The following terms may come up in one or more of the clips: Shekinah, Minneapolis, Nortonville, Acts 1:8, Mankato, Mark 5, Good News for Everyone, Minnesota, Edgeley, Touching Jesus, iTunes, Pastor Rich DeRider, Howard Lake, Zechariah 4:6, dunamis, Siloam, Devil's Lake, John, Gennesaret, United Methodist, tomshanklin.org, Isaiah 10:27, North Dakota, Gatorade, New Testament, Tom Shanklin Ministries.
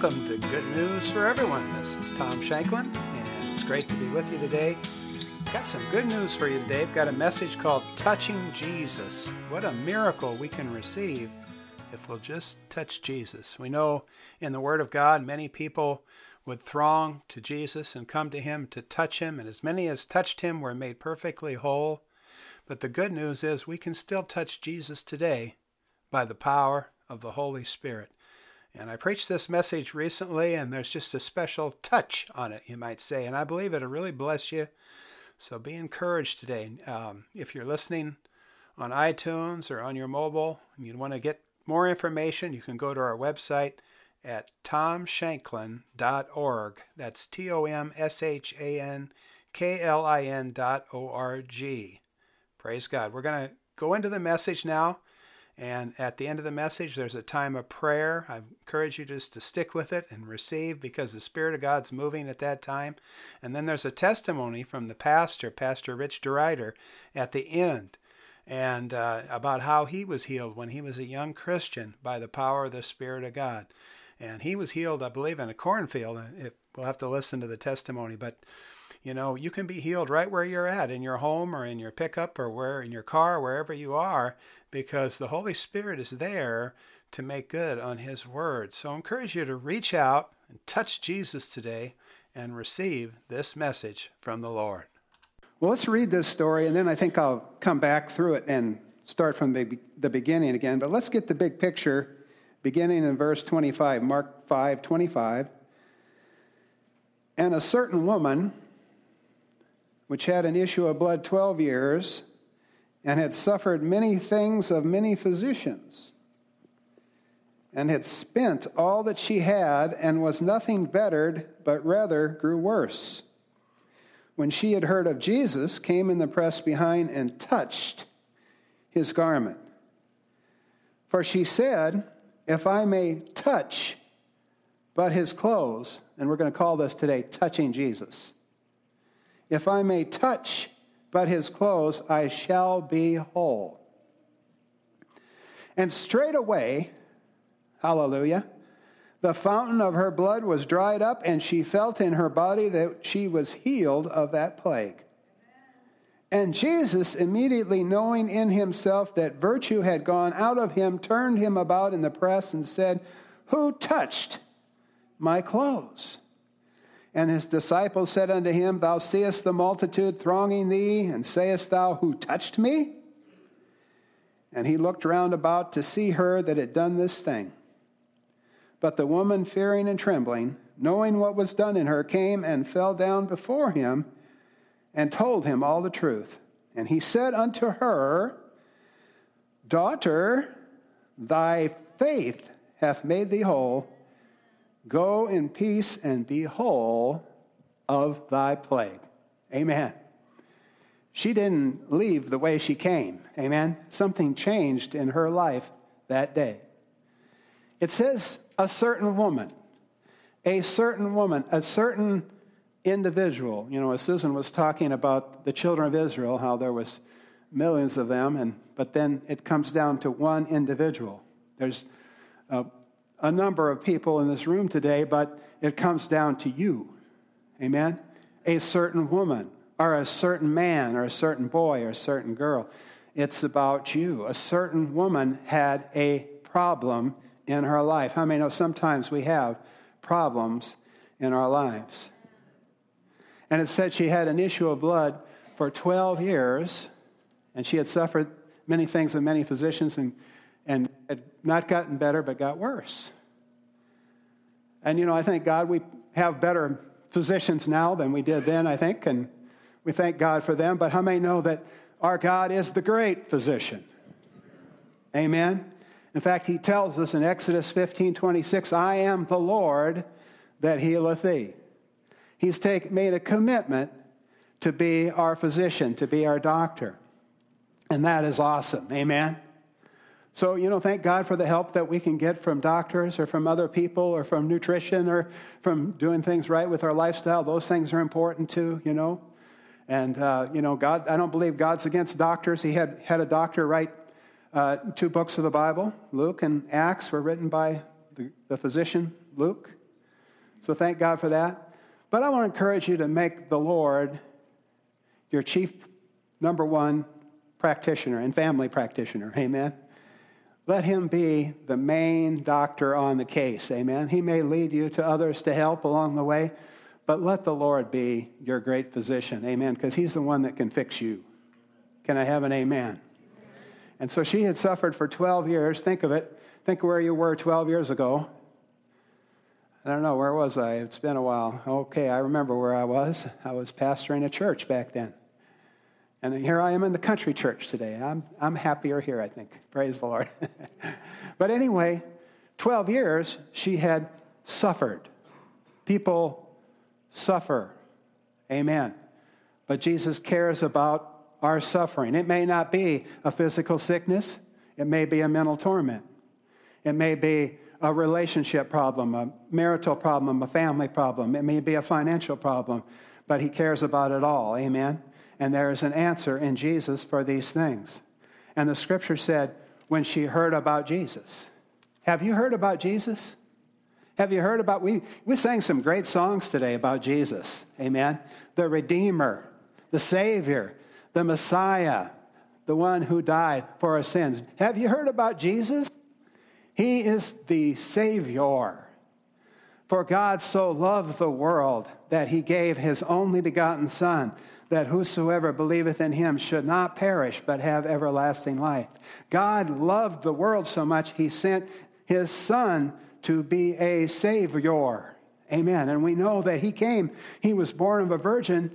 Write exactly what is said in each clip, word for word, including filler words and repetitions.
Welcome to Good News for Everyone. This is Tom Shanklin, and it's great to be with you today. Got some good news for you today. I've got a message called Touching Jesus. What a miracle we can receive if we'll just touch Jesus. We know in the Word of God, many people would throng to Jesus and come to Him to touch Him, and as many as touched Him were made perfectly whole. But the good news is we can still touch Jesus today by the power of the Holy Spirit. And I preached this message recently, and there's just a special touch on it, you might say. And I believe it'll really bless you. So be encouraged today. Um, if you're listening on iTunes or on your mobile, and you want to get more information, you can go to our website at tom shanklin dot org. That's T-O-M-S-H-A-N-K-L-I-N dot O-R-G. Praise God. We're going to go into the message now. And at the end of the message, there's a time of prayer. I encourage you just to stick with it and receive, because the Spirit of God's moving at that time. And then there's a testimony from the pastor, Pastor Rich DeRider, at the end, and uh, about how he was healed when he was a young Christian by the power of the Spirit of God. And he was healed, I believe, in a cornfield. It, we'll have to listen to the testimony. But, you know, you can be healed right where you're at, in your home or in your pickup or where in your car, wherever you are, because the Holy Spirit is there to make good on His Word. So I encourage you to reach out and touch Jesus today and receive this message from the Lord. Well, let's read this story, and then I think I'll come back through it and start from the beginning again. But let's get the big picture, beginning in verse twenty-five, Mark five, twenty-five. And a certain woman, which had an issue of blood twelve years, and had suffered many things of many physicians, and had spent all that she had, and was nothing bettered, but rather grew worse. When she had heard of Jesus, came in the press behind and touched His garment. For she said, if I may touch but His clothes, and we're going to call this today Touching Jesus. If I may touch but His clothes, I shall be whole. And straightway, hallelujah, the fountain of her blood was dried up, and she felt in her body that she was healed of that plague. And Jesus, immediately knowing in Himself that virtue had gone out of Him, turned Him about in the press and said, who touched my clothes? And His disciples said unto Him, thou seest the multitude thronging thee, and sayest thou, who touched me? And He looked round about to see her that had done this thing. But the woman, fearing and trembling, knowing what was done in her, came and fell down before Him, and told Him all the truth. And He said unto her, daughter, thy faith hath made thee whole. Go in peace and be whole of thy plague. Amen. She didn't leave the way she came. Amen. Something changed in her life that day. It says a certain woman, a certain woman, a certain individual. You know, as Susan was talking about the children of Israel, how there was millions of them, and but then it comes down to one individual. There's a a number of people in this room today, but it comes down to you. Amen? A certain woman, or a certain man, or a certain boy, or a certain girl. It's about you. A certain woman had a problem in her life. How many know sometimes we have problems in our lives? And it said she had an issue of blood for twelve years, and she had suffered many things with many physicians, and and had not gotten better, but got worse. And, you know, I thank God we have better physicians now than we did then, I think, and we thank God for them. But how many know that our God is the great physician? Amen? In fact, He tells us in Exodus fifteen twenty-six, I am the Lord that healeth thee. He's take, made a commitment to be our physician, to be our doctor. And that is awesome. Amen? So, you know, thank God for the help that we can get from doctors or from other people or from nutrition or from doing things right with our lifestyle. Those things are important too, you know. And, uh, you know, God, I don't believe God's against doctors. He had, had a doctor write uh, two books of the Bible. Luke and Acts were written by the, the physician Luke. So thank God for that. But I want to encourage you to make the Lord your chief number one practitioner and family practitioner. Amen. Let him be the main doctor on the case. Amen. He may lead you to others to help along the way, but let the Lord be your great physician. Amen. Because he's the one that can fix you. Can I have an amen? And so she had suffered for twelve years. Think of it. Think of where you were twelve years ago. I don't know, where was I? It's been a while. Okay, I remember where I was. I was pastoring a church back then. And here I am in the country church today. I'm I'm happier here, I think. Praise the Lord. But anyway, twelve years she had suffered. People suffer. Amen. But Jesus cares about our suffering. It may not be a physical sickness. It may be a mental torment. It may be a relationship problem, a marital problem, a family problem. It may be a financial problem, but he cares about it all. Amen. And there is an answer in Jesus for these things. And the scripture said, when she heard about Jesus. Have you heard about Jesus? Have you heard about, we, we sang some great songs today about Jesus. Amen. The Redeemer, the Savior, the Messiah, the one who died for our sins. Have you heard about Jesus? He is the Savior. For God so loved the world that he gave his only begotten Son, that whosoever believeth in him should not perish, but have everlasting life. God loved the world so much, he sent his Son to be a Savior. Amen. And we know that he came, he was born of a virgin,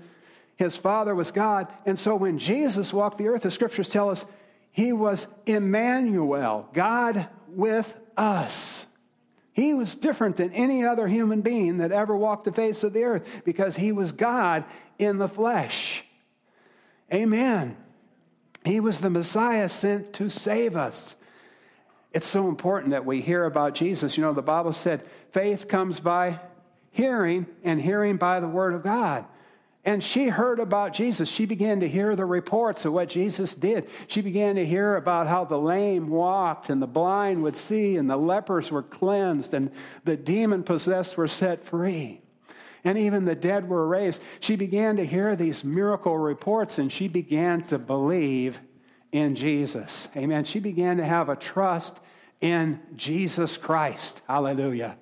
his Father was God. And so when Jesus walked the earth, the scriptures tell us he was Emmanuel, God with us. He was different than any other human being that ever walked the face of the earth because he was God in the flesh. Amen. He was the Messiah sent to save us. It's so important that we hear about Jesus. You know, the Bible said faith comes by hearing, and hearing by the word of God. And she heard about Jesus. She began to hear the reports of what Jesus did. She began to hear about how the lame walked and the blind would see and the lepers were cleansed and the demon-possessed were set free. And even the dead were raised. She began to hear these miracle reports and she began to believe in Jesus. Amen. She began to have a trust in Jesus Christ. Hallelujah.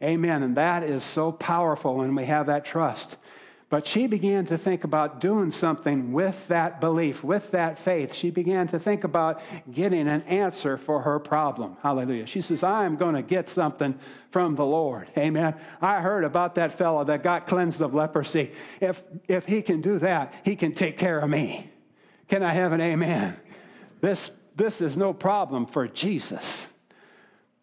Amen. And that is so powerful when we have that trust. But she began to think about doing something with that belief, with that faith. She began to think about getting an answer for her problem. Hallelujah. She says, I'm going to get something from the Lord. Amen. I heard about that fellow that got cleansed of leprosy. If, if he can do that, he can take care of me. Can I have an amen? This, this is no problem for Jesus.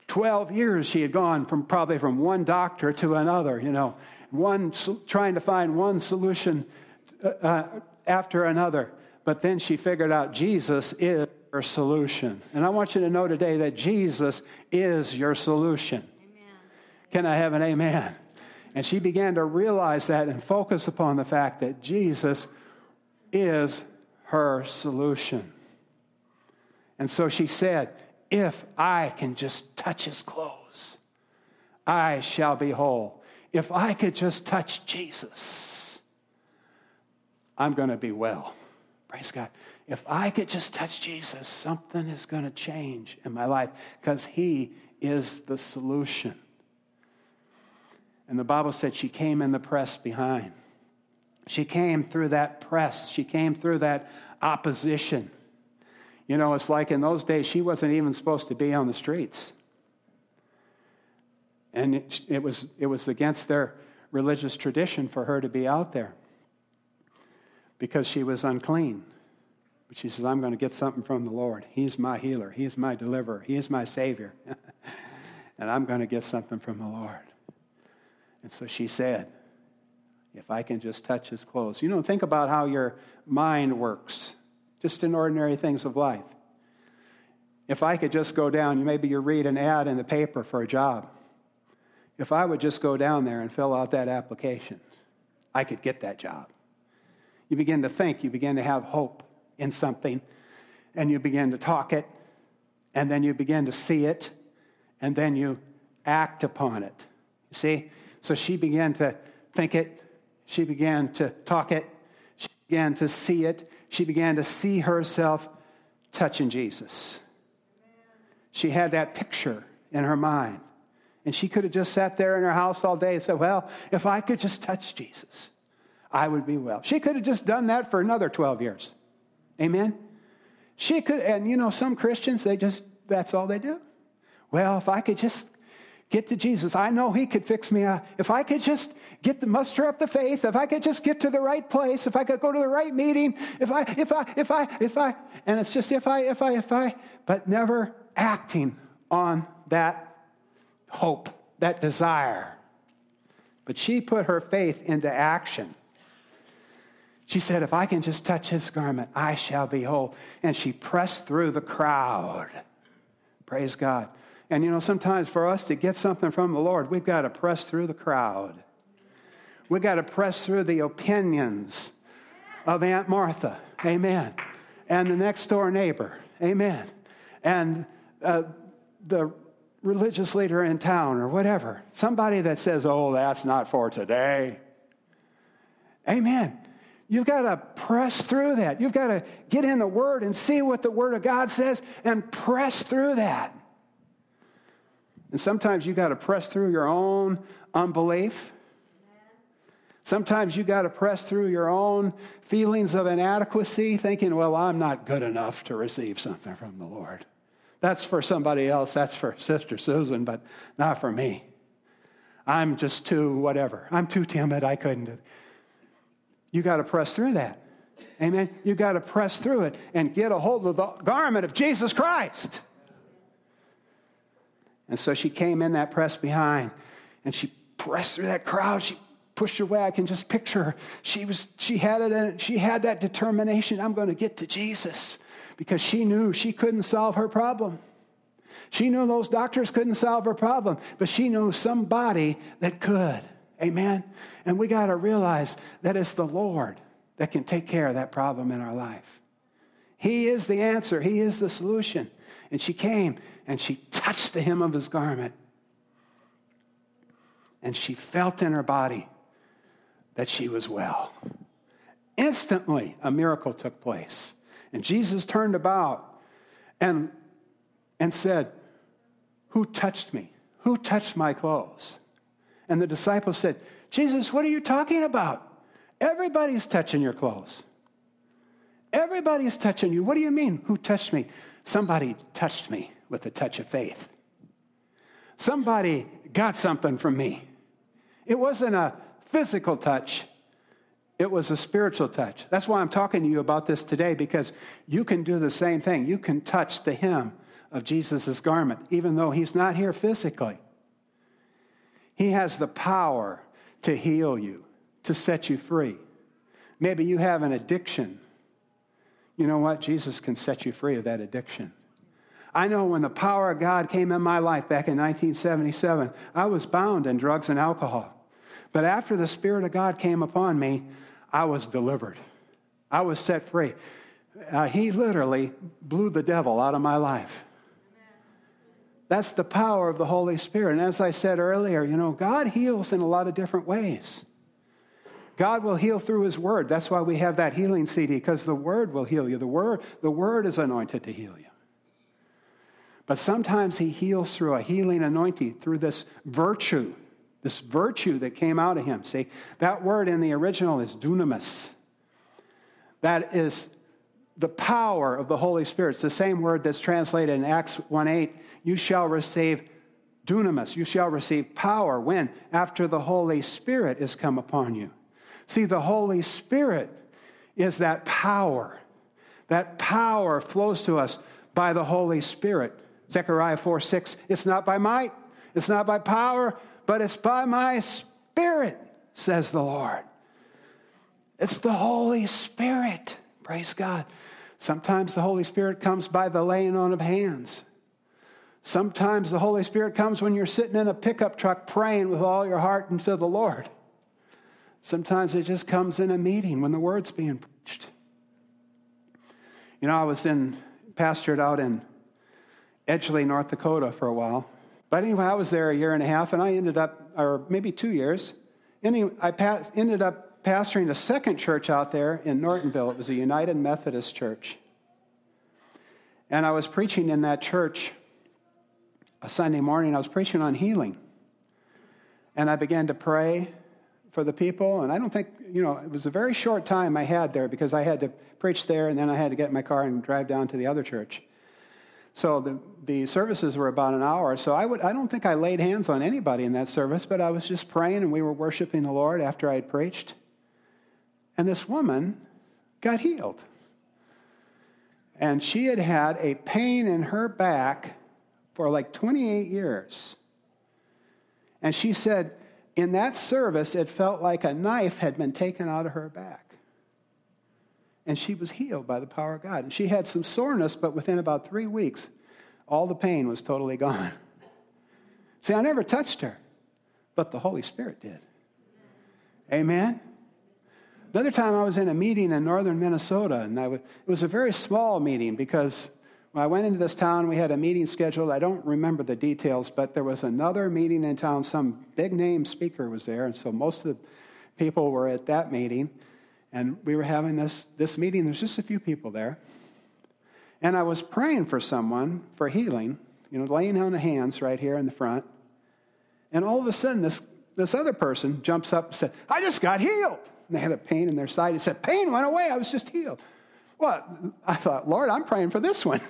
Twelve years she had gone from probably from one doctor to another, you know. One trying to find one solution uh, after another. But then she figured out Jesus is her solution. And I want you to know today that Jesus is your solution. Amen. Can I have an amen? And she began to realize that and focus upon the fact that Jesus is her solution. And so she said, if I can just touch his clothes, I shall be whole. If I could just touch Jesus, I'm going to be well. Praise God. If I could just touch Jesus, something is going to change in my life because he is the solution. And the Bible said she came in the press behind. She came through that press. She came through that opposition. You know, it's like in those days, she wasn't even supposed to be on the streets. And it, it was it was against their religious tradition for her to be out there because she was unclean. But she says, I'm going to get something from the Lord. He's my healer. He's my deliverer. He's my Savior. And I'm going to get something from the Lord. And so she said, if I can just touch his clothes. You know, think about how your mind works, just in ordinary things of life. If I could just go down, maybe you read an ad in the paper for a job. If I would just go down there and fill out that application, I could get that job. You begin to think, you begin to have hope in something, and you begin to talk it, and then you begin to see it, and then you act upon it. You see, So she began to think it. She began to talk it. She began to see it. She began to see herself touching Jesus. She had that picture in her mind. And she could have just sat there in her house all day and said, well, if I could just touch Jesus, I would be well. She could have just done that for another twelve years. Amen? She could, and you know, some Christians, they just, that's all they do. Well, if I could just get to Jesus, I know he could fix me up. If I could just get the muster up the faith, if I could just get to the right place, if I could go to the right meeting, if I, if I, if I, if I, and it's just if I, if I, if I, but never acting on that hope, that desire. But she put her faith into action. She said, if I can just touch his garment, I shall be whole. And she pressed through the crowd. Praise God. And, you know, sometimes for us to get something from the Lord, we've got to press through the crowd. We've got to press through the opinions of Aunt Martha. Amen. And the next door neighbor. Amen. And uh, the religious leader in town or whatever. Somebody that says, oh, that's not for today. Amen. You've got to press through that. You've got to get in the Word and see what the Word of God says and press through that. And sometimes you got to press through your own unbelief. Sometimes you got to press through your own feelings of inadequacy, thinking, well, I'm not good enough to receive something from the Lord. That's for somebody else. That's for Sister Susan, but not for me. I'm just too whatever. I'm too timid. I couldn't do it. You got to press through that. Amen? You got to press through it and get a hold of the garment of Jesus Christ. And so she came in that press behind, and she pressed through that crowd. She pushed her way. I can just picture her. She was, she had it in it. She had that determination. I'm going to get to Jesus, because she knew she couldn't solve her problem. She knew those doctors couldn't solve her problem, but she knew somebody that could. Amen. And we got to realize that it's the Lord that can take care of that problem in our life. He is the answer. He is the solution. And she came and she touched the hem of his garment. And she felt in her body that she was well. Instantly, a miracle took place. And Jesus turned about and, and said, who touched me? Who touched my clothes? And the disciples said, Jesus, what are you talking about? Everybody's touching your clothes. Everybody's touching you. What do you mean? Who touched me? Somebody touched me with a touch of faith. Somebody got something from me. It wasn't a physical touch. It was a spiritual touch. That's why I'm talking to you about this today, because you can do the same thing. You can touch the hem of Jesus' garment, even though he's not here physically. He has the power to heal you, to set you free. Maybe you have an addiction. You know what? Jesus can set you free of that addiction. I know when the power of God came in my life back in nineteen seventy-seven, I was bound in drugs and alcohol. But after the Spirit of God came upon me, I was delivered. I was set free. Uh, he literally blew the devil out of my life. That's the power of the Holy Spirit. And as I said earlier, you know, God heals in a lot of different ways. God will heal through his word. That's why we have that healing C D, because the word will heal you. The word, the word is anointed to heal you. But sometimes he heals through a healing anointing, through this virtue, this virtue that came out of him. See, that word in the original is dunamis. That is the power of the Holy Spirit. It's the same word that's translated in Acts one eight. You shall receive dunamis. You shall receive power when? After the Holy Spirit is come upon you. See, the Holy Spirit is that power. That power flows to us by the Holy Spirit. Zechariah four six, it's not by might, it's not by power, but it's by my Spirit, says the Lord. It's the Holy Spirit. Praise God. Sometimes the Holy Spirit comes by the laying on of hands. Sometimes the Holy Spirit comes when you're sitting in a pickup truck praying with all your heart unto the Lord. Sometimes it just comes in a meeting when the word's being preached. You know, I was in pastored out in Edgeley, North Dakota for a while, But anyway, I was there a year and a half, and I ended up, or maybe two years, Anyway, I passed, ended up pastoring a second church out there in Nortonville. It was a United Methodist church. And I was preaching in that church a Sunday morning. I was preaching on healing. And I began to pray for the people. And I don't think, you know, it was a very short time I had there because I had to preach there, and then I had to get in my car and drive down to the other church. So the, the services were about an hour. So I would I don't think I laid hands on anybody in that service, but I was just praying, and we were worshiping the Lord after I had preached. And this woman got healed. And she had had a pain in her back for like twenty-eight years. And she said, in that service, it felt like a knife had been taken out of her back. And she was healed by the power of God. And she had some soreness, but within about three weeks, all the pain was totally gone. See, I never touched her, but the Holy Spirit did. Amen? Another time I was in a meeting in northern Minnesota, and I was, it was a very small meeting because when I went into this town, we had a meeting scheduled. I don't remember the details, but there was another meeting in town. Some big-name speaker was there, and so most of the people were at that meeting. And we were having this, this meeting. There's just a few people there. And I was praying for someone for healing, you know, laying on the hands right here in the front. And all of a sudden, this, this other person jumps up and said, I just got healed. And they had a pain in their side. It said, pain went away. I was just healed. Well, I thought, Lord, I'm praying for this one.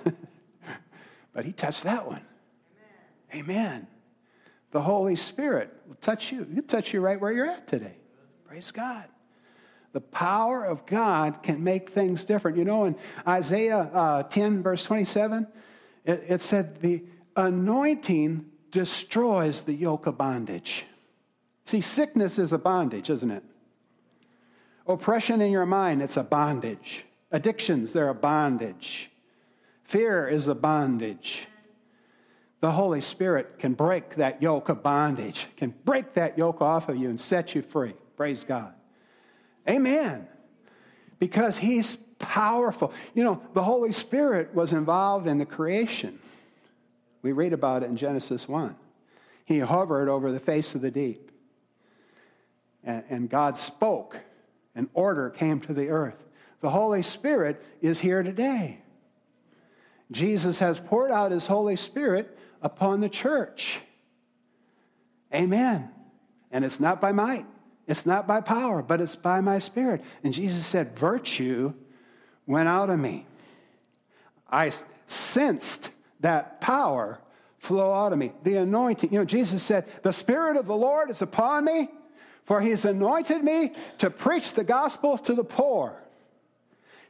But he touched that one. Amen. Amen. The Holy Spirit will touch you. He'll touch you right where you're at today. Praise God. The power of God can make things different. You know, in Isaiah uh, ten, verse twenty-seven, it, it said the anointing destroys the yoke of bondage. See, sickness is a bondage, isn't it? Oppression in your mind, it's a bondage. Addictions, they're a bondage. Fear is a bondage. The Holy Spirit can break that yoke of bondage, can break that yoke off of you and set you free. Praise God. Amen. Because he's powerful. You know, the Holy Spirit was involved in the creation. We read about it in Genesis one. He hovered over the face of the deep. And, and God spoke, and order came to the earth. The Holy Spirit is here today. Jesus has poured out his Holy Spirit upon the church. Amen. And it's not by might. It's not by power, but it's by my Spirit. And Jesus said, virtue went out of me. I sensed that power flow out of me, the anointing. You know, Jesus said, the Spirit of the Lord is upon me, for he's anointed me to preach the gospel to the poor.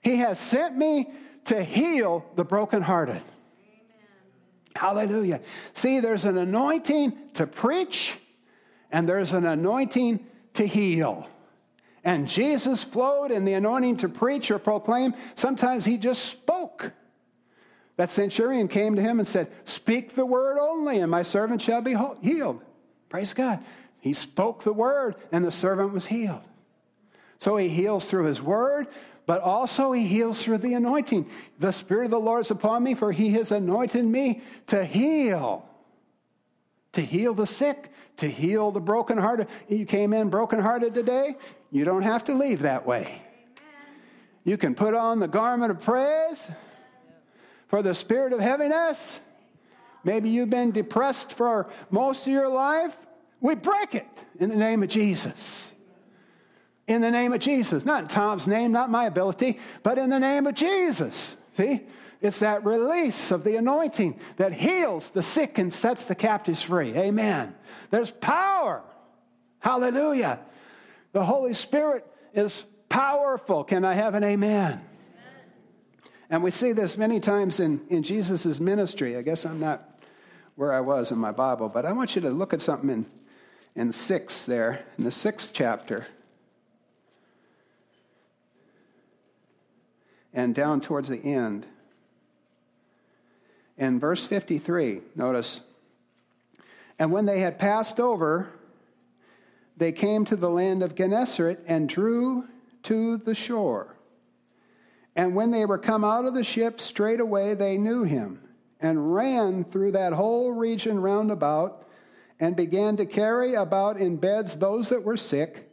He has sent me to heal the brokenhearted. Amen. Hallelujah. See, there's an anointing to preach, and there's an anointing to heal. And Jesus flowed in the anointing to preach or proclaim. Sometimes he just spoke. That centurion came to him and said, speak the word only, and my servant shall be healed. Praise God. He spoke the word, and the servant was healed. So he heals through his word, but also he heals through the anointing. The Spirit of the Lord is upon me, for he has anointed me to heal. To heal the sick, to heal the brokenhearted. You came in brokenhearted today, you don't have to leave that way. Amen. You can put on the garment of praise for the spirit of heaviness. Maybe you've been depressed for most of your life. We break it in the name of Jesus. In the name of Jesus. Not in Tom's name, not my ability, but in the name of Jesus. See? It's that release of the anointing that heals the sick and sets the captives free. Amen. There's power. Hallelujah. The Holy Spirit is powerful. Can I have an amen? Amen. And we see this many times in, in Jesus' ministry. I guess I'm not where I was in my Bible, but I want you to look at something in, in six there, in the sixth chapter. And down towards the end. In verse fifty-three, notice, and when they had passed over, they came to the land of Gennesaret and drew to the shore. And when they were come out of the ship, straightway they knew him and ran through that whole region round about, and began to carry about in beds those that were sick,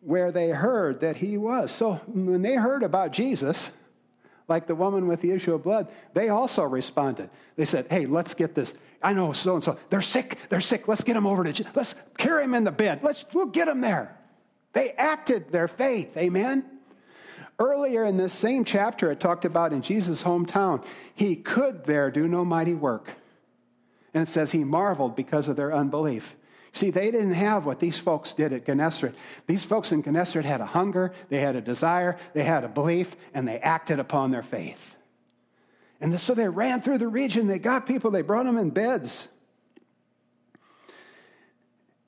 where they heard that he was. So when they heard about Jesus, like the woman with the issue of blood, they also responded. They said, hey, let's get this. I know so-and-so. They're sick. They're sick. Let's get them over to Jesus. Let's carry him in the bed. Let's, we'll get him there. They acted their faith. Amen? Earlier in this same chapter, it talked about in Jesus' hometown, he could there do no mighty work. And it says he marveled because of their unbelief. See, they didn't have what these folks did at Gennesaret. These folks in Gennesaret had a hunger, they had a desire, they had a belief, and they acted upon their faith. And so they ran through the region, they got people, they brought them in beds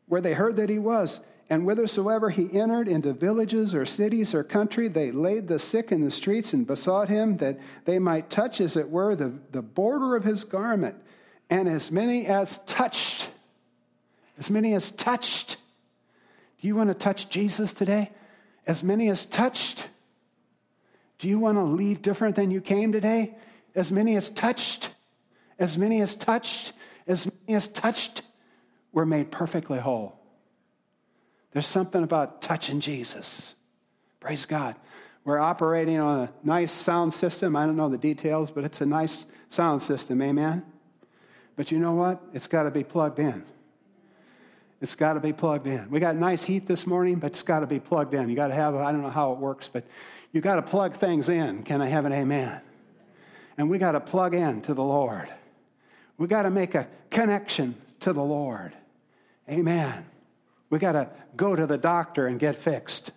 where they heard that he was. And whithersoever he entered into villages or cities or country, they laid the sick in the streets and besought him that they might touch, as it were, the, the border of his garment. And as many as touched As many as touched. Do you want to touch Jesus today? As many as touched. Do you want to leave different than you came today? As many as touched. As many as touched. As many as touched were made perfectly whole. There's something about touching Jesus. Praise God. We're operating on a nice sound system. I don't know the details, but it's a nice sound system. Amen? But you know what? It's got to be plugged in. It's got to be plugged in. We got nice heat this morning, but it's got to be plugged in. You got to have, a, I don't know how it works, but you got to plug things in. Can I have an amen? And we got to plug in to the Lord. We got to make a connection to the Lord. Amen. We got to go to the doctor and get fixed.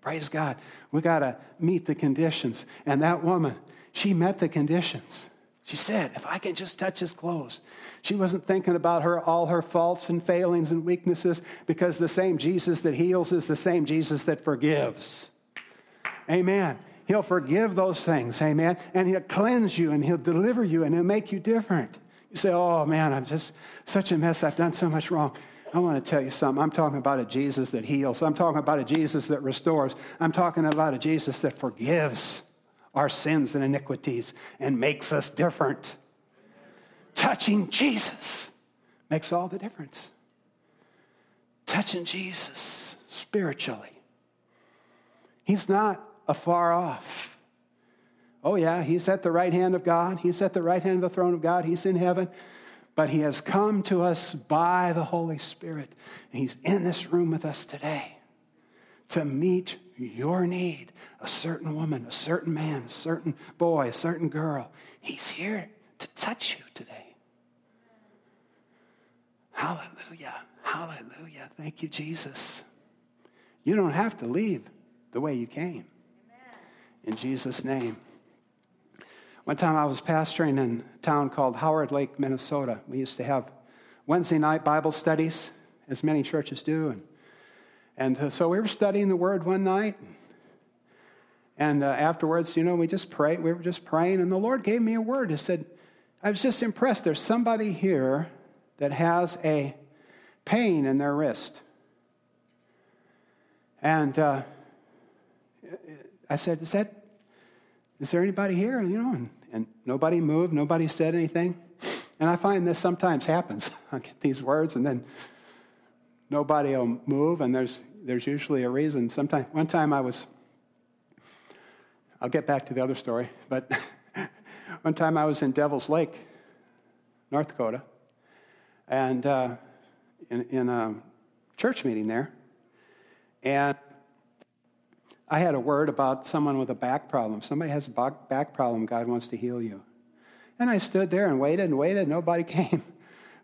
Praise God. We got to meet the conditions. And that woman, she met the conditions. She said, if I can just touch his clothes. She wasn't thinking about her all her faults and failings and weaknesses, because the same Jesus that heals is the same Jesus that forgives. Amen. He'll forgive those things. Amen. And he'll cleanse you, and he'll deliver you, and he'll make you different. You say, oh, man, I'm just such a mess. I've done so much wrong. I want to tell you something. I'm talking about a Jesus that heals. I'm talking about a Jesus that restores. I'm talking about a Jesus that forgives our sins and iniquities, and makes us different. Touching Jesus makes all the difference. Touching Jesus spiritually. He's not afar off. Oh yeah, he's at the right hand of God. He's at the right hand of the throne of God. He's in heaven. But he has come to us by the Holy Spirit. And he's in this room with us today to meet your need. A certain woman, a certain man, a certain boy, a certain girl. He's here to touch you today. Hallelujah. Hallelujah. Thank you, Jesus. You don't have to leave the way you came. Amen. In Jesus' name. One time I was pastoring in a town called Howard Lake, Minnesota. We used to have Wednesday night Bible studies, as many churches do, and And so we were studying the Word one night, and uh, afterwards, you know, we just prayed. We were just praying, and the Lord gave me a word. He said, I was just impressed. There's somebody here that has a pain in their wrist. And uh, I said, is that, is there anybody here? You know, and, and nobody moved. Nobody said anything. And I find this sometimes happens. I get these words, and then nobody will move, and there's there's usually a reason. Sometimes, one time I was, I'll get back to the other story, but one time I was in Devil's Lake, North Dakota, and uh, in, in a church meeting there, and I had a word about someone with a back problem. If somebody has a back problem, God wants to heal you. And I stood there and waited and waited, and nobody came.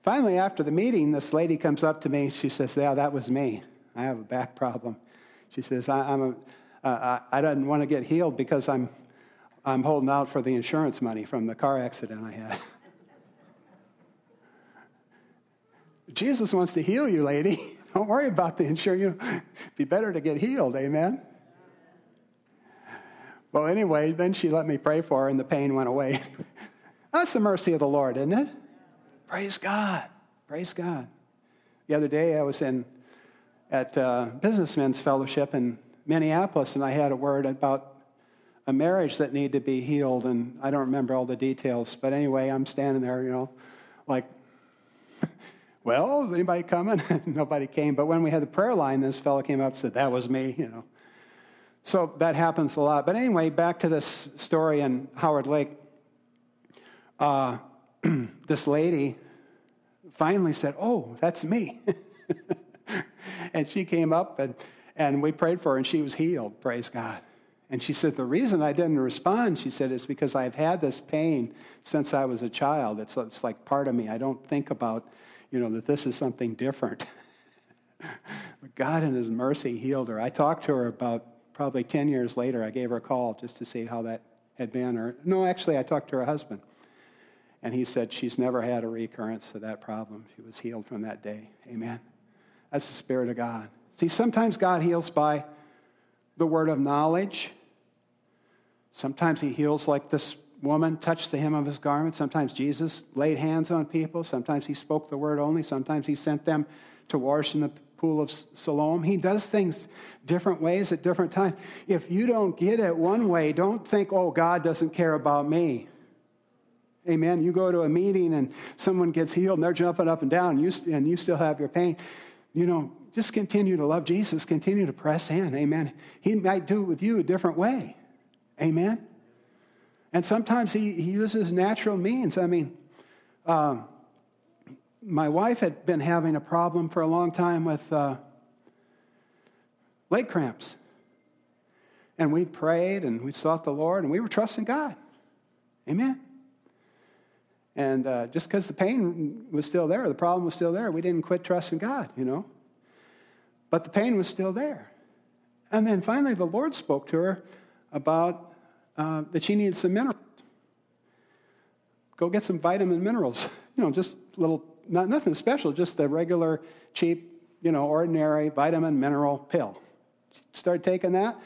Finally, after the meeting, this lady comes up to me. She says, yeah, that was me. I have a back problem. She says, I, I'm a, uh, I didn't want to get healed because I'm I'm holding out for the insurance money from the car accident I had. Jesus wants to heal you, lady. Don't worry about the insurance. You know, be better to get healed, amen? Well, anyway, then she let me pray for her, and the pain went away. That's the mercy of the Lord, isn't it? Praise God. Praise God. The other day I was in at uh, Businessmen's Fellowship in Minneapolis, and I had a word about a marriage that needed to be healed, and I don't remember all the details. But anyway, I'm standing there, you know, like, well, is anybody coming? Nobody came. But when we had the prayer line, this fellow came up and said, that was me, you know. So that happens a lot. But anyway, back to this story in Howard Lake. Uh, this lady finally said, oh, that's me. And she came up, and, and we prayed for her, and she was healed, praise God. And she said, the reason I didn't respond, she said, is because I've had this pain since I was a child. It's, it's like part of me. I don't think about, you know, that this is something different. But God in his mercy healed her. I talked to her about probably ten years later. I gave her a call just to see how that had been. Or no, actually, I talked to her husband. And he said she's never had a recurrence of that problem. She was healed from that day. Amen. That's the Spirit of God. See, sometimes God heals by the word of knowledge. Sometimes he heals like this woman touched the hem of his garment. Sometimes Jesus laid hands on people. Sometimes he spoke the word only. Sometimes he sent them to wash in the pool of Siloam. He does things different ways at different times. If you don't get it one way, don't think, oh, God doesn't care about me. Amen. You go to a meeting and someone gets healed and they're jumping up and down and you, st- and you still have your pain. You know, just continue to love Jesus. Continue to press in. Amen. He might do it with you a different way. Amen. And sometimes he, he uses natural means. I mean, um, my wife had been having a problem for a long time with uh, leg cramps. And we prayed and we sought the Lord and we were trusting God. Amen. And uh, just because the pain was still there, the problem was still there, we didn't quit trusting God, you know. But the pain was still there. And then finally the Lord spoke to her about uh, that she needed some minerals. Go get some vitamin minerals. You know, just little, not nothing special, just the regular, cheap, you know, ordinary vitamin mineral pill. She started taking that,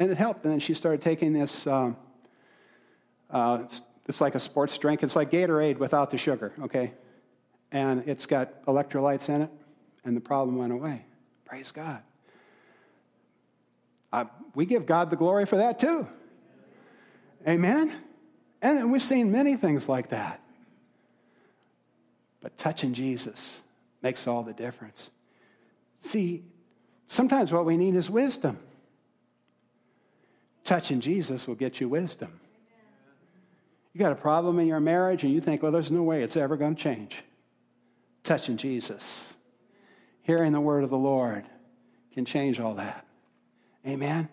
and it helped. And then she started taking this... Um, uh, It's like a sports drink. It's like Gatorade without the sugar, okay? And it's got electrolytes in it, and the problem went away. Praise God. I, we give God the glory for that too. Amen? And we've seen many things like that. But touching Jesus makes all the difference. See, sometimes what we need is wisdom. Touching Jesus will get you wisdom. You got a problem in your marriage and you think, well, there's no way it's ever going to change. Touching Jesus, hearing the word of the Lord can change all that. Amen.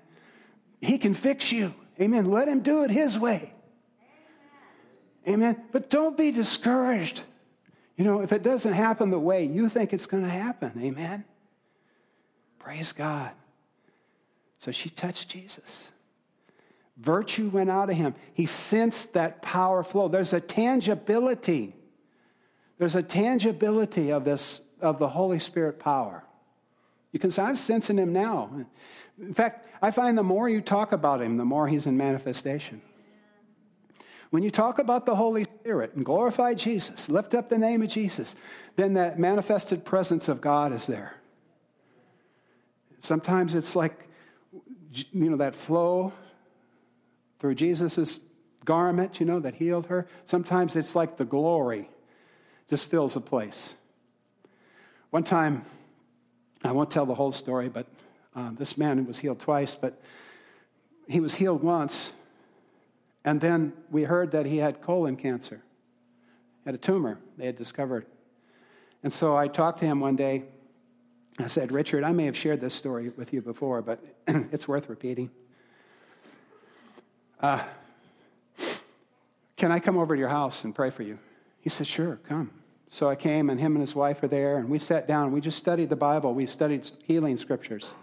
He can fix you. Amen. Let him do it his way. Amen. But don't be discouraged. You know, if it doesn't happen the way you think it's going to happen. Amen. Praise God. So she touched Jesus. Virtue went out of him. He sensed that power flow. There's a tangibility. There's a tangibility of this, of the Holy Spirit power. You can say, I'm sensing him now. In fact, I find the more you talk about him, the more he's in manifestation. When you talk about the Holy Spirit and glorify Jesus, lift up the name of Jesus, then that manifested presence of God is there. Sometimes it's like, you know, that flow through Jesus' garment, you know, that healed her. Sometimes it's like the glory just fills a place. One time, I won't tell the whole story, but uh, this man was healed twice, but he was healed once, and then we heard that he had colon cancer. He had a tumor they had discovered. And so I talked to him one day. I said, Richard, I may have shared this story with you before, but it's worth repeating. Uh, can I come over to your house and pray for you? He said, sure, come. So I came, and him and his wife were there, and we sat down. We just studied the Bible. We studied healing scriptures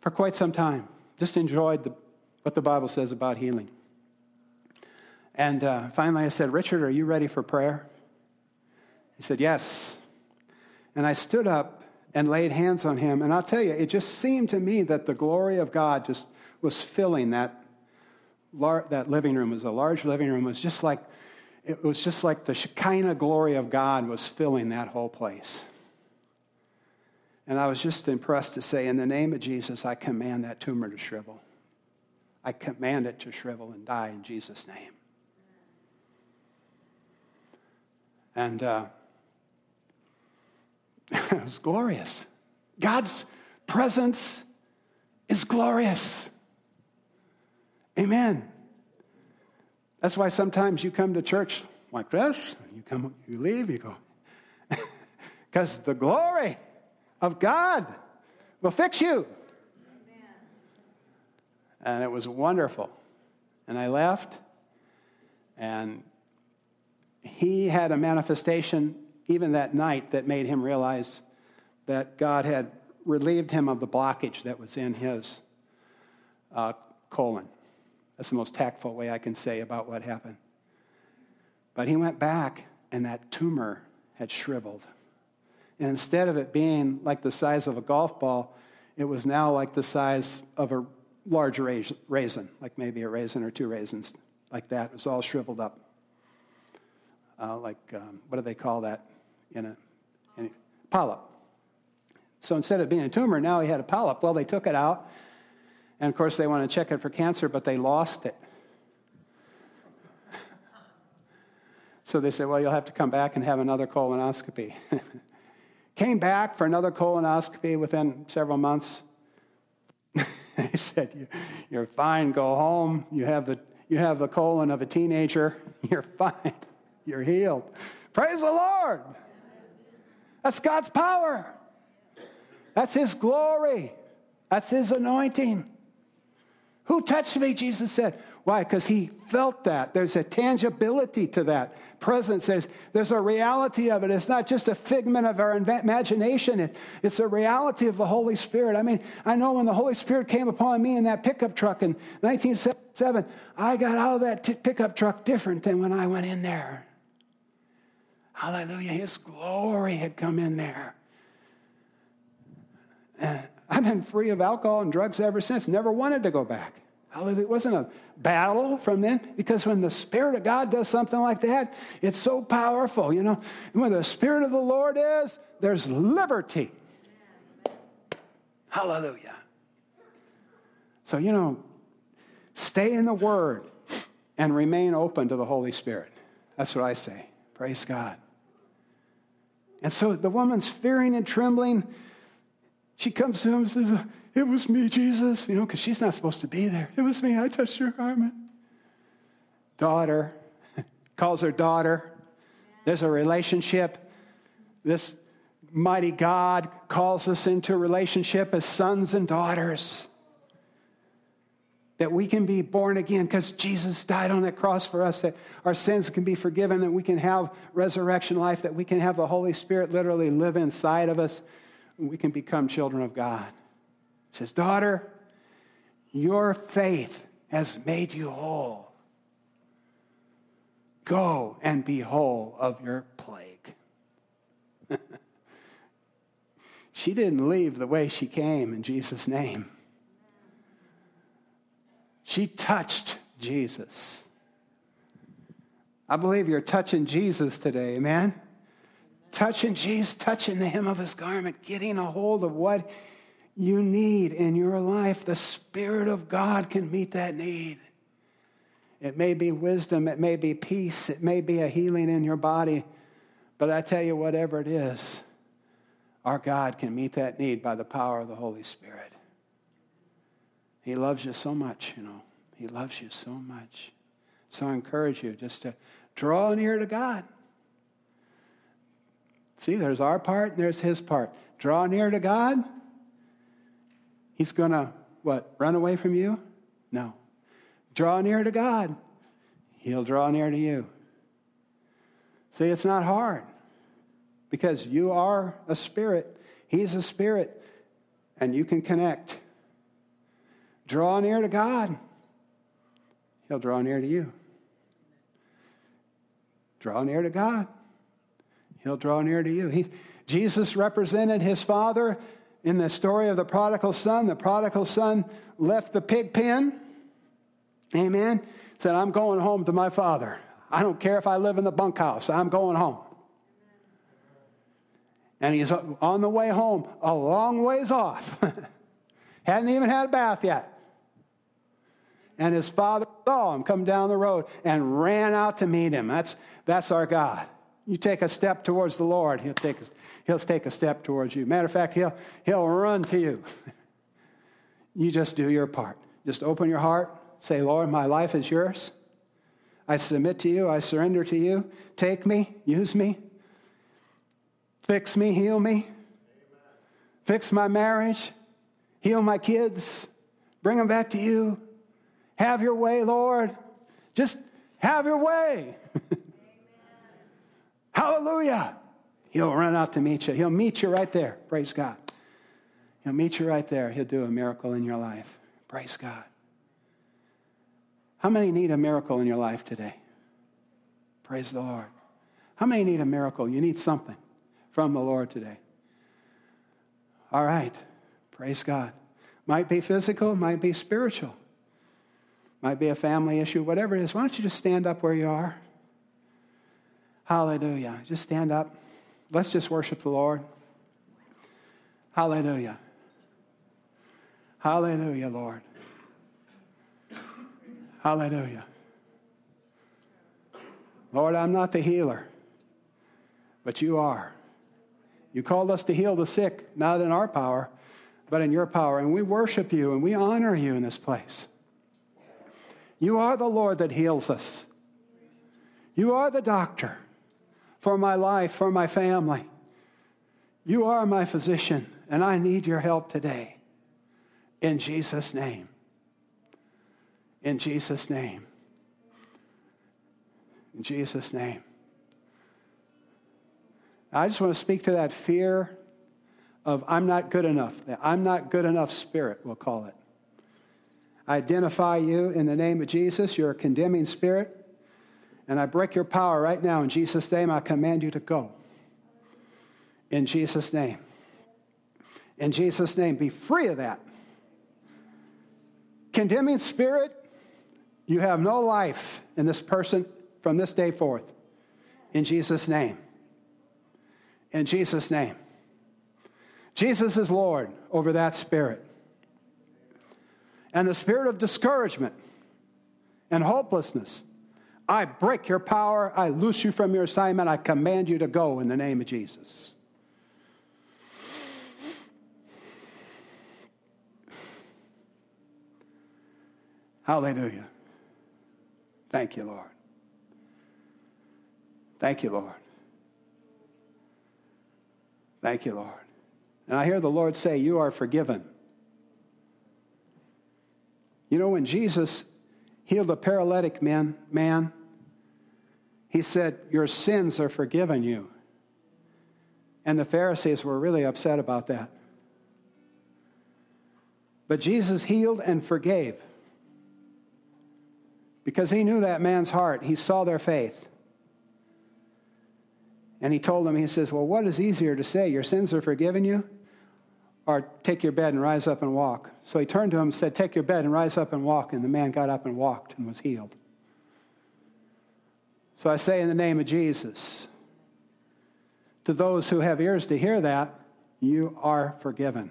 for quite some time. Just enjoyed the, what the Bible says about healing. And uh, finally I said, Richard, are you ready for prayer? He said, yes. And I stood up and laid hands on him. And I'll tell you, it just seemed to me that the glory of God just was filling that Lar- that living room. Was a large living room. It was just like, it was just like the Shekinah glory of God was filling that whole place. And I was just impressed to say, in the name of Jesus, I command that tumor to shrivel. I I command it to shrivel and die in Jesus' name. And uh, it was glorious. God's presence is glorious. Amen. That's why sometimes you come to church like this. You come, you leave, you go. Because the glory of God will fix you. Amen. And it was wonderful. And I left. And he had a manifestation even that night that made him realize that God had relieved him of the blockage that was in his uh, colon. That's the most tactful way I can say about what happened. But he went back, and that tumor had shriveled. And instead of it being like the size of a golf ball, it was now like the size of a large raisin, like maybe a raisin or two raisins, like that. It was all shriveled up. Uh, like, um, what do they call that? In a, in a polyp. So instead of being a tumor, now he had a polyp. Well, they took it out. And, of course, they want to check it for cancer, but they lost it. So they said, well, you'll have to come back and have another colonoscopy. Came back for another colonoscopy within several months. They said, you, you're fine. Go home. You have the you have the colon of a teenager. You're fine. You're healed. Praise the Lord. That's God's power. That's His glory. That's His anointing. Who touched me? Jesus said. Why? Because he felt that. There's a tangibility to that presence. There's, there's a reality of it. It's not just a figment of our imagination. It, it's a reality of the Holy Spirit. I mean, I know when the Holy Spirit came upon me in that pickup truck in nineteen seventy-seven, I got out of that t- pickup truck different than when I went in there. Hallelujah. His glory had come in there. And I've been free of alcohol and drugs ever since. Never wanted to go back. Hallelujah. It wasn't a battle from then, because when the Spirit of God does something like that, it's so powerful, you know. And when the Spirit of the Lord is, there's liberty. Hallelujah. So, you know, stay in the Word and remain open to the Holy Spirit. That's what I say. Praise God. And so the woman's fearing and trembling. She comes to him and says, it was me, Jesus. You know, because she's not supposed to be there. It was me. I touched your garment. Daughter. Calls her daughter. There's a relationship. This mighty God calls us into a relationship as sons and daughters. That we can be born again because Jesus died on that cross for us, that our sins can be forgiven, that we can have resurrection life, that we can have the Holy Spirit literally live inside of us. We can become children of God. It says, daughter, your faith has made you whole. Go and be whole of your plague. She didn't leave the way she came in Jesus' name. She touched Jesus. I believe you're touching Jesus today, amen? Touching Jesus, touching the hem of his garment, getting a hold of what you need in your life. The Spirit of God can meet that need. It may be wisdom, it may be peace, it may be a healing in your body, but I tell you, whatever it is, our God can meet that need by the power of the Holy Spirit. He loves you so much, you know. He loves you so much. So I encourage you just to draw near to God. See, there's our part and there's his part. Draw near to God. He's going to, what, run away from you? No. Draw near to God. He'll draw near to you. See, it's not hard because you are a spirit. He's a spirit and you can connect. Draw near to God. He'll draw near to you. Draw near to God. He'll draw near to you. He, Jesus represented his father in the story of the prodigal son. The prodigal son left the pig pen. Amen. Said, I'm going home to my father. I don't care if I live in the bunkhouse. I'm going home. And he's on the way home, a long ways off. Hadn't even had a bath yet. and his father saw him come down the road and ran out to meet him. That's that's our God. You take a step towards the Lord, he'll take a, he'll take a step towards you. Matter of fact, he'll he'll run to you. You just do your part. Just open your heart. Say, Lord, my life is yours. I submit to you. I surrender to you. Take me. Use me. Fix me. Heal me. Amen. Fix my marriage. Heal my kids. Bring them back to you. Have your way, Lord. Just have your way. Amen. Hallelujah. He'll run out to meet you. He'll meet you right there. Praise God. He'll meet you right there. He'll do a miracle in your life. Praise God. How many need a miracle in your life today? Praise the Lord. How many need a miracle? You need something from the Lord today. All right. Praise God. Might be physical, might be spiritual. Might be a family issue, whatever it is. Why don't you just stand up where you are? Hallelujah. Just stand up. Let's just worship the Lord. Hallelujah. Hallelujah, Lord. Hallelujah. Lord, I'm not the healer, but you are. You called us to heal the sick, not in our power, but in your power. And we worship you and we honor you in this place. You are the Lord that heals us. You are the doctor for my life, for my family. You are my physician, and I need your help today. In Jesus' name. In Jesus' name. In Jesus' name. I just want to speak to that fear of I'm not good enough. The I'm not good enough spirit, we'll call it. I identify you in the name of Jesus. You're a condemning spirit. And I break your power right now. In Jesus' name, I command you to go. In Jesus' name. In Jesus' name, be free of that. Condemning spirit, you have no life in this person from this day forth. In Jesus' name. In Jesus' name. Jesus is Lord over that spirit. And the spirit of discouragement and hopelessness, I break your power. I loose you from your assignment. I command you to go in the name of Jesus. Hallelujah. Thank you, Lord. Thank you, Lord. Thank you, Lord. And I hear the Lord say, you are forgiven. You know, when Jesus healed a paralytic man, man, he said, your sins are forgiven you. And the Pharisees were really upset about that. But Jesus healed and forgave. Because he knew that man's heart. He saw their faith. And he told them, he says, well, what is easier to say? Your sins are forgiven you? Or take your bed and rise up and walk. So he turned to him and said, take your bed and rise up and walk. And the man got up and walked and was healed. So I say in the name of Jesus, to those who have ears to hear that, you are forgiven.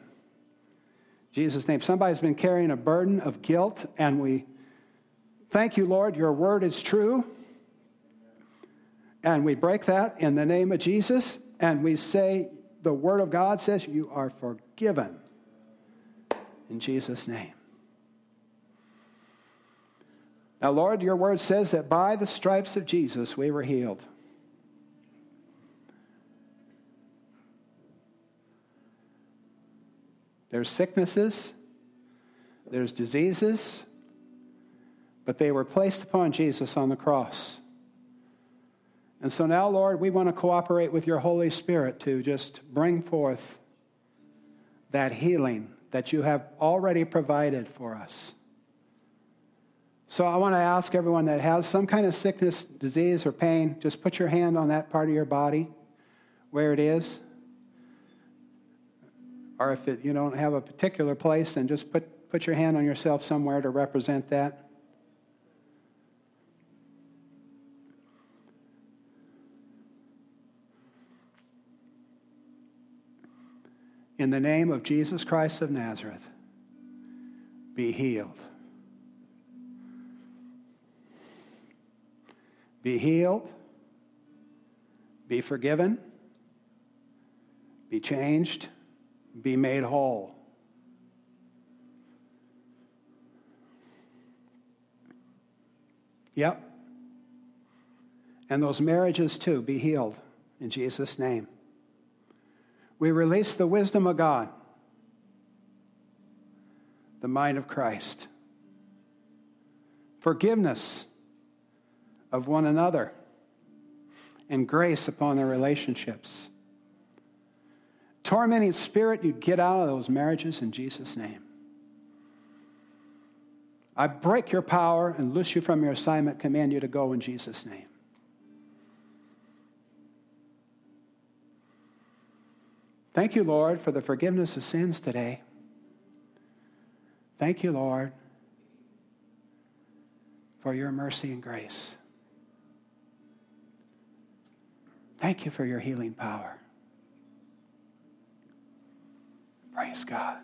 In Jesus' name. Somebody's been carrying a burden of guilt, and we thank you, Lord, your word is true. And we break that in the name of Jesus. And we say, the word of God says, you are forgiven. In Jesus' name. Now, Lord, your word says that by the stripes of Jesus, we were healed. There's sicknesses. There's diseases. But they were placed upon Jesus on the cross. And so now, Lord, we want to cooperate with your Holy Spirit to just bring forth that healing that you have already provided for us. So I want to ask everyone that has some kind of sickness, disease, or pain, just put your hand on that part of your body where it is. Or if it, you don't have a particular place, then just put, put your hand on yourself somewhere to represent that. In the name of Jesus Christ of Nazareth, be healed. be healed, be forgiven, be changed, be made whole. Yep. And those marriages too, be healed in Jesus' name. We release the wisdom of God, the mind of Christ, forgiveness of one another, and grace upon their relationships. Tormenting spirit, you get out of those marriages in Jesus' name. I break your power and loose you from your assignment, command you to go in Jesus' name. Thank you, Lord, for the forgiveness of sins today. Thank you, Lord, for your mercy and grace. Thank you for your healing power. Praise God.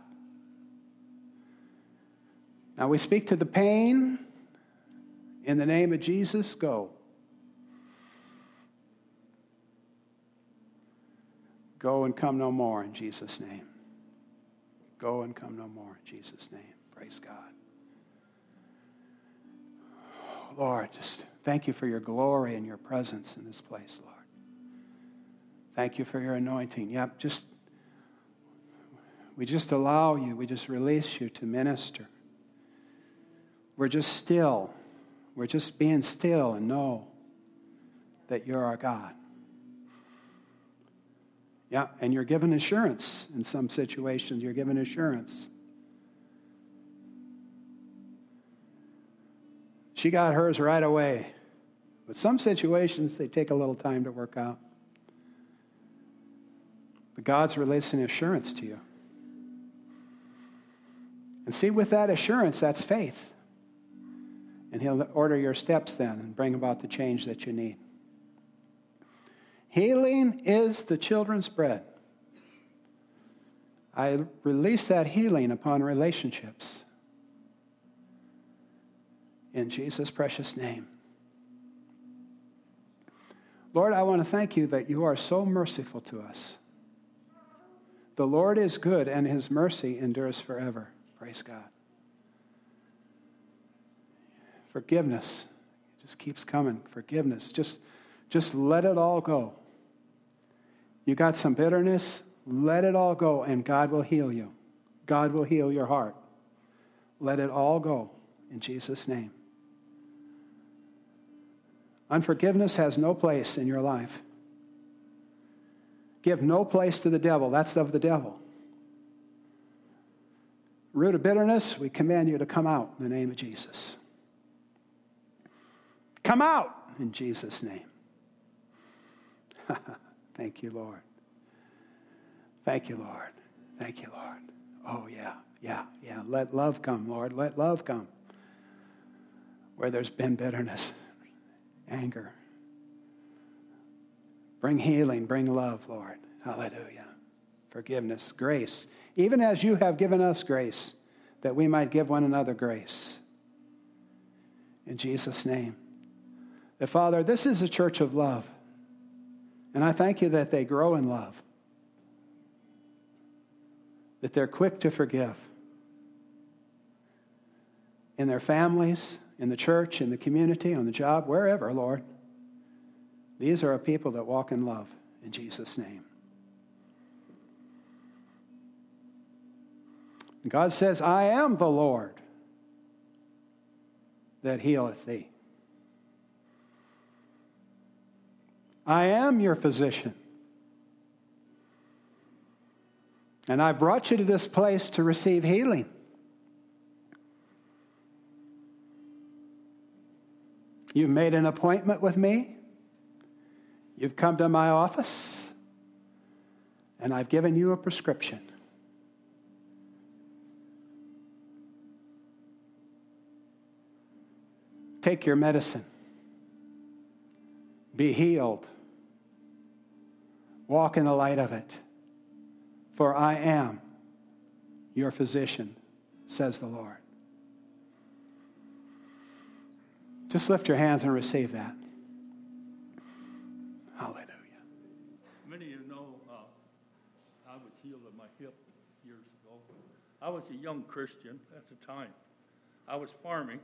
Now we speak to the pain. In the name of Jesus, go. Go and come no more in Jesus' name. Go and come no more in Jesus' name. Praise God. Lord, just thank you for your glory and your presence in this place, Lord. Thank you for your anointing. Yep, just, we just allow you, we just release you to minister. We're just still. We're just being still and know that you're our God. Yeah, and you're given assurance in some situations. You're given assurance. She got hers right away. But some situations, they take a little time to work out. But God's releasing assurance to you. And see, with that assurance, that's faith. And he'll order your steps then and bring about the change that you need. Healing is the children's bread. I release that healing upon relationships. In Jesus' precious name. Lord, I want to thank you that you are so merciful to us. The Lord is good, and his mercy endures forever. Praise God. Forgiveness just keeps coming. Forgiveness. Just, just let it all go. You got some bitterness? Let it all go, and God will heal you. God will heal your heart. Let it all go in Jesus' name. Unforgiveness has no place in your life. Give no place to the devil. That's of the devil. Root of bitterness, we command you to come out in the name of Jesus. Come out in Jesus' name. Thank you, Lord. Thank you, Lord. Thank you, Lord. Oh, yeah, yeah, yeah. Let love come, Lord. Let love come. Where there's been bitterness, anger. Bring healing, bring love, Lord. Hallelujah. Forgiveness, grace. Even as you have given us grace, that we might give one another grace. In Jesus' name. That, Father, this is a church of love. And I thank you that they grow in love. That they're quick to forgive. In their families, in the church, in the community, on the job, wherever, Lord. These are a people that walk in love in Jesus' name. And God says, I am the Lord that healeth thee. I am your physician. And I brought you to this place to receive healing. You've made an appointment with me. You've come to my office, and I've given you a prescription. Take your medicine. Be healed. Walk in the light of it. For I am your physician, says the Lord. Just lift your hands and receive that. many of you know, uh, I was healed of my hip years ago. I was a young Christian at the time. I was farming,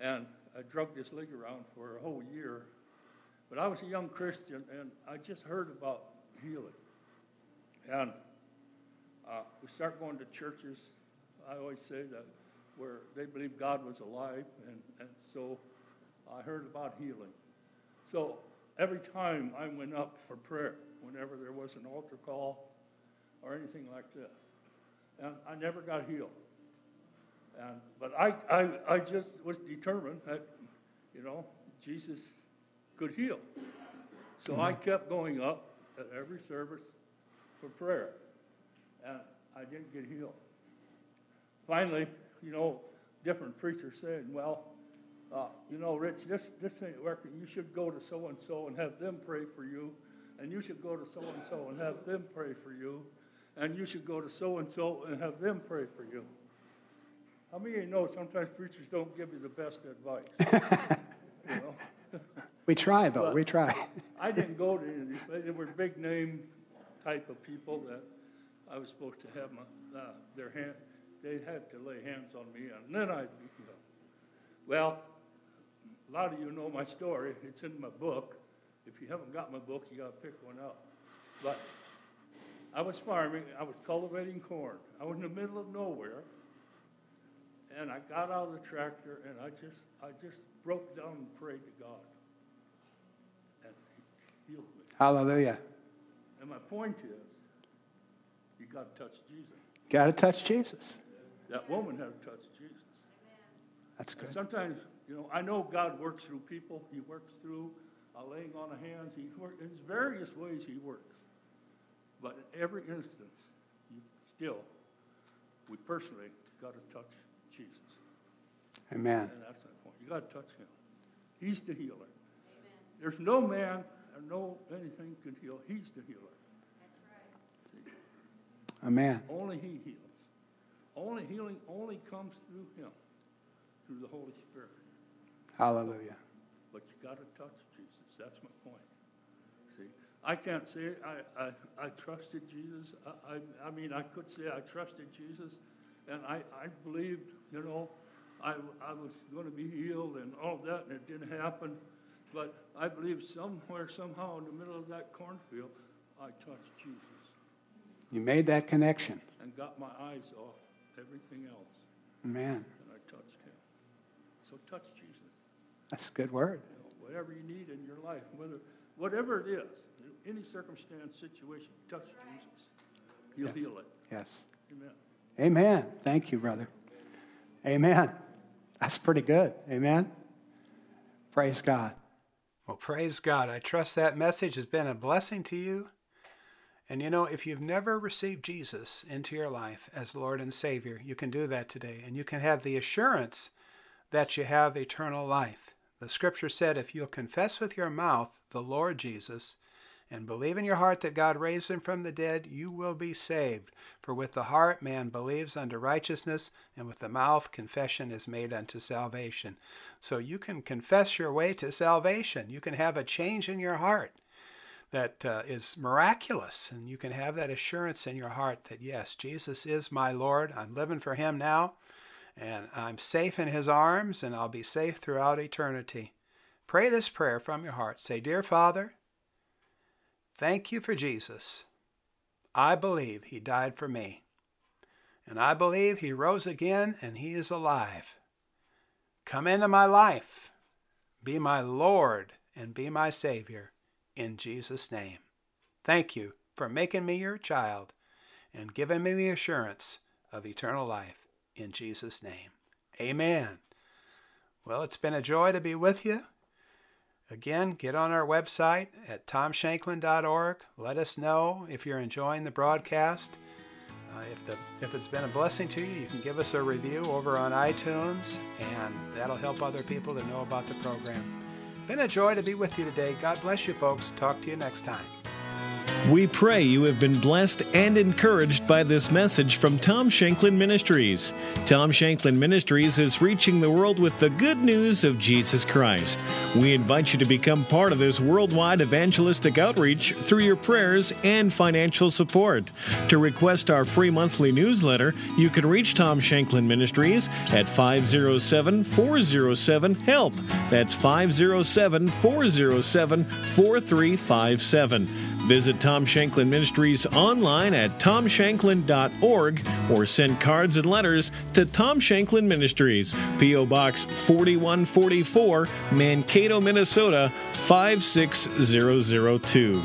and I drug this league around for a whole year. But I was a young Christian, and I just heard about healing. And uh, we start going to churches. I always say that where they believe God was alive, and, and so I heard about healing. So every time I went up for prayer, whenever there was an altar call or anything like this, and I never got healed. And but I, I, I just was determined that, you know, Jesus could heal. So mm-hmm. I kept going up at every service for prayer, and I didn't get healed. Finally, you know, different preachers saying, well, uh, you know, Rich, this, this ain't working. You should go to so-and-so and have them pray for you, and you should go to so-and-so and have them pray for you, and you should go to so-and-so and have them pray for you. How many of you know sometimes preachers don't give you the best advice? You know? We try, though. But we try. I didn't go to any of these. They were big-name type of people that I was supposed to have my, uh, their hand. They had to lay hands on me, and then I, you know. Well, a lot of you know my story. It's in my book. If you haven't got my book, you got to pick one up. But I was farming. I was cultivating corn. I was in the middle of nowhere, and I got out of the tractor, and I just, I just broke down and prayed to God, and He healed me. Hallelujah. And my point is, you got to touch Jesus. Got to touch Jesus. That woman had to touch Jesus. That's good. And sometimes, you know, I know God works through people. He works through uh, laying on of hands. He works in various ways. He works, but in every instance, you still, we personally got to touch Jesus. Amen. And that's my point. You got to touch Him. He's the healer. Amen. There's no man or no anything can heal. He's the healer. Amen. Only He heals. Only healing only comes through Him, through the Holy Spirit. Hallelujah. But you got to touch Jesus. That's my point. See, I can't say I I, I trusted Jesus. I, I I mean, I could say I trusted Jesus, and I, I believed, you know, I, I was going to be healed and all that, and it didn't happen. But I believed somewhere, somehow, in the middle of that cornfield, I touched Jesus. You made that connection. And got my eyes off everything else. Amen. And I touched Him. So touch Jesus. That's a good word. You know, whatever you need in your life, whether whatever it is, any circumstance, situation, touch Jesus. He'll yes. heal it. Yes. Amen. Amen. Thank you, brother. Amen. That's pretty good. Amen. Praise God. Well, praise God. I trust that message has been a blessing to you. And you know, if you've never received Jesus into your life as Lord and Savior, you can do that today. And you can have the assurance that you have eternal life. The scripture said, if you'll confess with your mouth the Lord Jesus and believe in your heart that God raised Him from the dead, you will be saved. For with the heart man believes unto righteousness, and with the mouth confession is made unto salvation. So you can confess your way to salvation. You can have a change in your heart. That uh, is miraculous, and you can have that assurance in your heart that, yes, Jesus is my Lord. I'm living for Him now, and I'm safe in His arms, and I'll be safe throughout eternity. Pray this prayer from your heart. Say, Dear Father, thank you for Jesus. I believe He died for me, and I believe He rose again, and He is alive. Come into my life. Be my Lord and be my Savior. In Jesus' name, thank you for making me your child and giving me the assurance of eternal life. In Jesus' name, amen. Well, it's been a joy to be with you. Again, get on our website at tom shanklin dot org. Let us know if you're enjoying the broadcast. Uh, if, the, if it's been a blessing to you, you can give us a review over on iTunes, and that'll help other people to know about the program. Been a joy to be with you today. God bless you, folks. Talk to you next time. We pray you have been blessed and encouraged by this message from Tom Shanklin Ministries. Tom Shanklin Ministries is reaching the world with the good news of Jesus Christ. We invite you to become part of this worldwide evangelistic outreach through your prayers and financial support. To request our free monthly newsletter, you can reach Tom Shanklin Ministries at five oh seven, four oh seven, HELP. That's five oh seven, four oh seven, four three five seven. Visit Tom Shanklin Ministries online at tom shanklin dot org or send cards and letters to Tom Shanklin Ministries, P O. Box forty-one forty-four, Mankato, Minnesota, five six zero zero two.